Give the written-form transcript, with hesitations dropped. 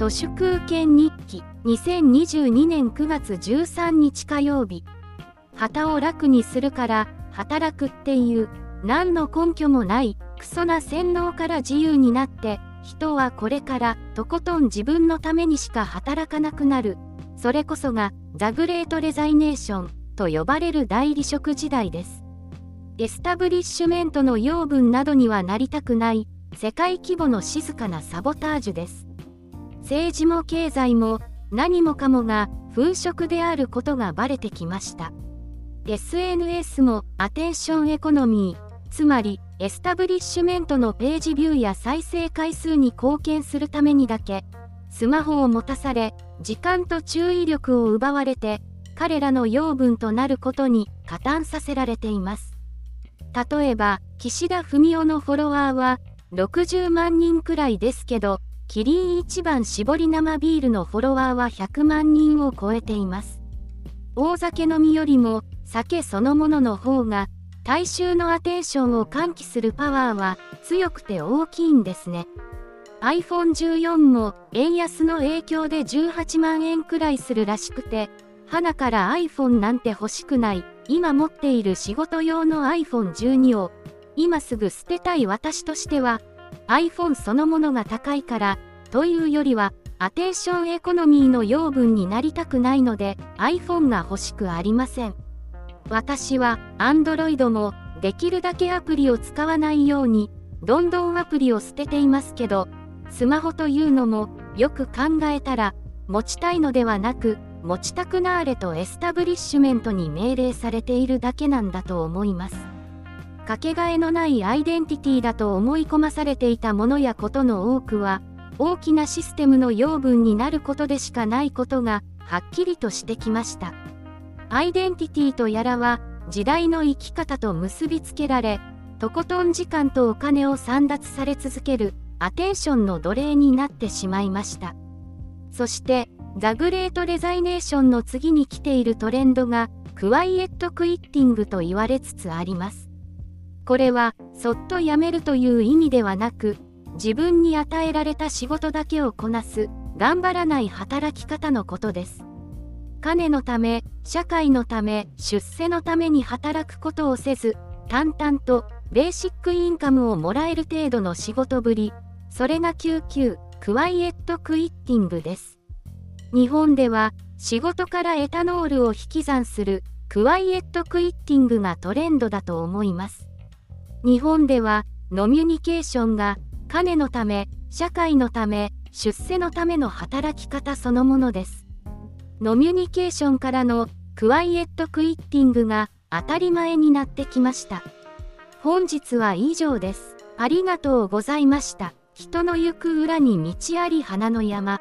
都市空権日記2022年9月13日火曜日。旗を楽にするから働くっていう何の根拠もないクソな洗脳から自由になって人はこれからとことん自分のためにしか働かなくなる。それこそがザ・グレート・レザイネーションと呼ばれる大離職時代です。エスタブリッシュメントの養分などにはなりたくない世界規模の静かなサボタージュです。政治も経済も何もかもが粉飾であることがバレてきました。SNS もアテンションエコノミー、つまりエスタブリッシュメントのページビューや再生回数に貢献するためにだけスマホを持たされ、時間と注意力を奪われて彼らの養分となることに加担させられています。例えば岸田文雄のフォロワーは60万人くらいですけど、キリン一番搾り生ビールのフォロワーは100万人を超えています。大酒飲みよりも酒そのものの方が大衆のアテンションを喚起するパワーは強くて大きいんですね。iPhone14 も円安の影響で18万円くらいするらしくて、花から iPhone なんて欲しくない、今持っている仕事用の iPhone12 を今すぐ捨てたい私としては、 iPhone そのものが高いからというよりはアテンションエコノミーの養分になりたくないので iPhone が欲しくありません。私は Android もできるだけアプリを使わないようにどんどんアプリを捨てていますけど、スマホというのもよく考えたら持ちたいのではなく持ちたくなーれとエスタブリッシュメントに命令されているだけなんだと思います。かけがえのないアイデンティティだと思い込まされていたものやことの多くは大きなシステムの養分になることでしかないことがはっきりとしてきました。アイデンティティとやらは時代の生き方と結びつけられ、とことん時間とお金を散奪され続けるアテンションの奴隷になってしまいました。そしてザ・グレート・レザイネーションの次に来ているトレンドがクワイエット・クイッティングと言われつつあります。これはそっとやめるという意味ではなく、自分に与えられた仕事だけをこなす頑張らない働き方のことです。金のため、社会のため、出世のために働くことをせず、淡々とベーシックインカムをもらえる程度の仕事ぶり、それがQQ、クワイエットクイッティングです。日本では仕事からエタノールを引き算するクワイエットクイッティングがトレンドだと思います。日本ではノミュニケーションが金のため、社会のため、出世のための働き方そのものです。ノミュニケーションからのクワイエットクイッティングが当たり前になってきました。本日は以上です。ありがとうございました。人の行く裏に道あり花の山。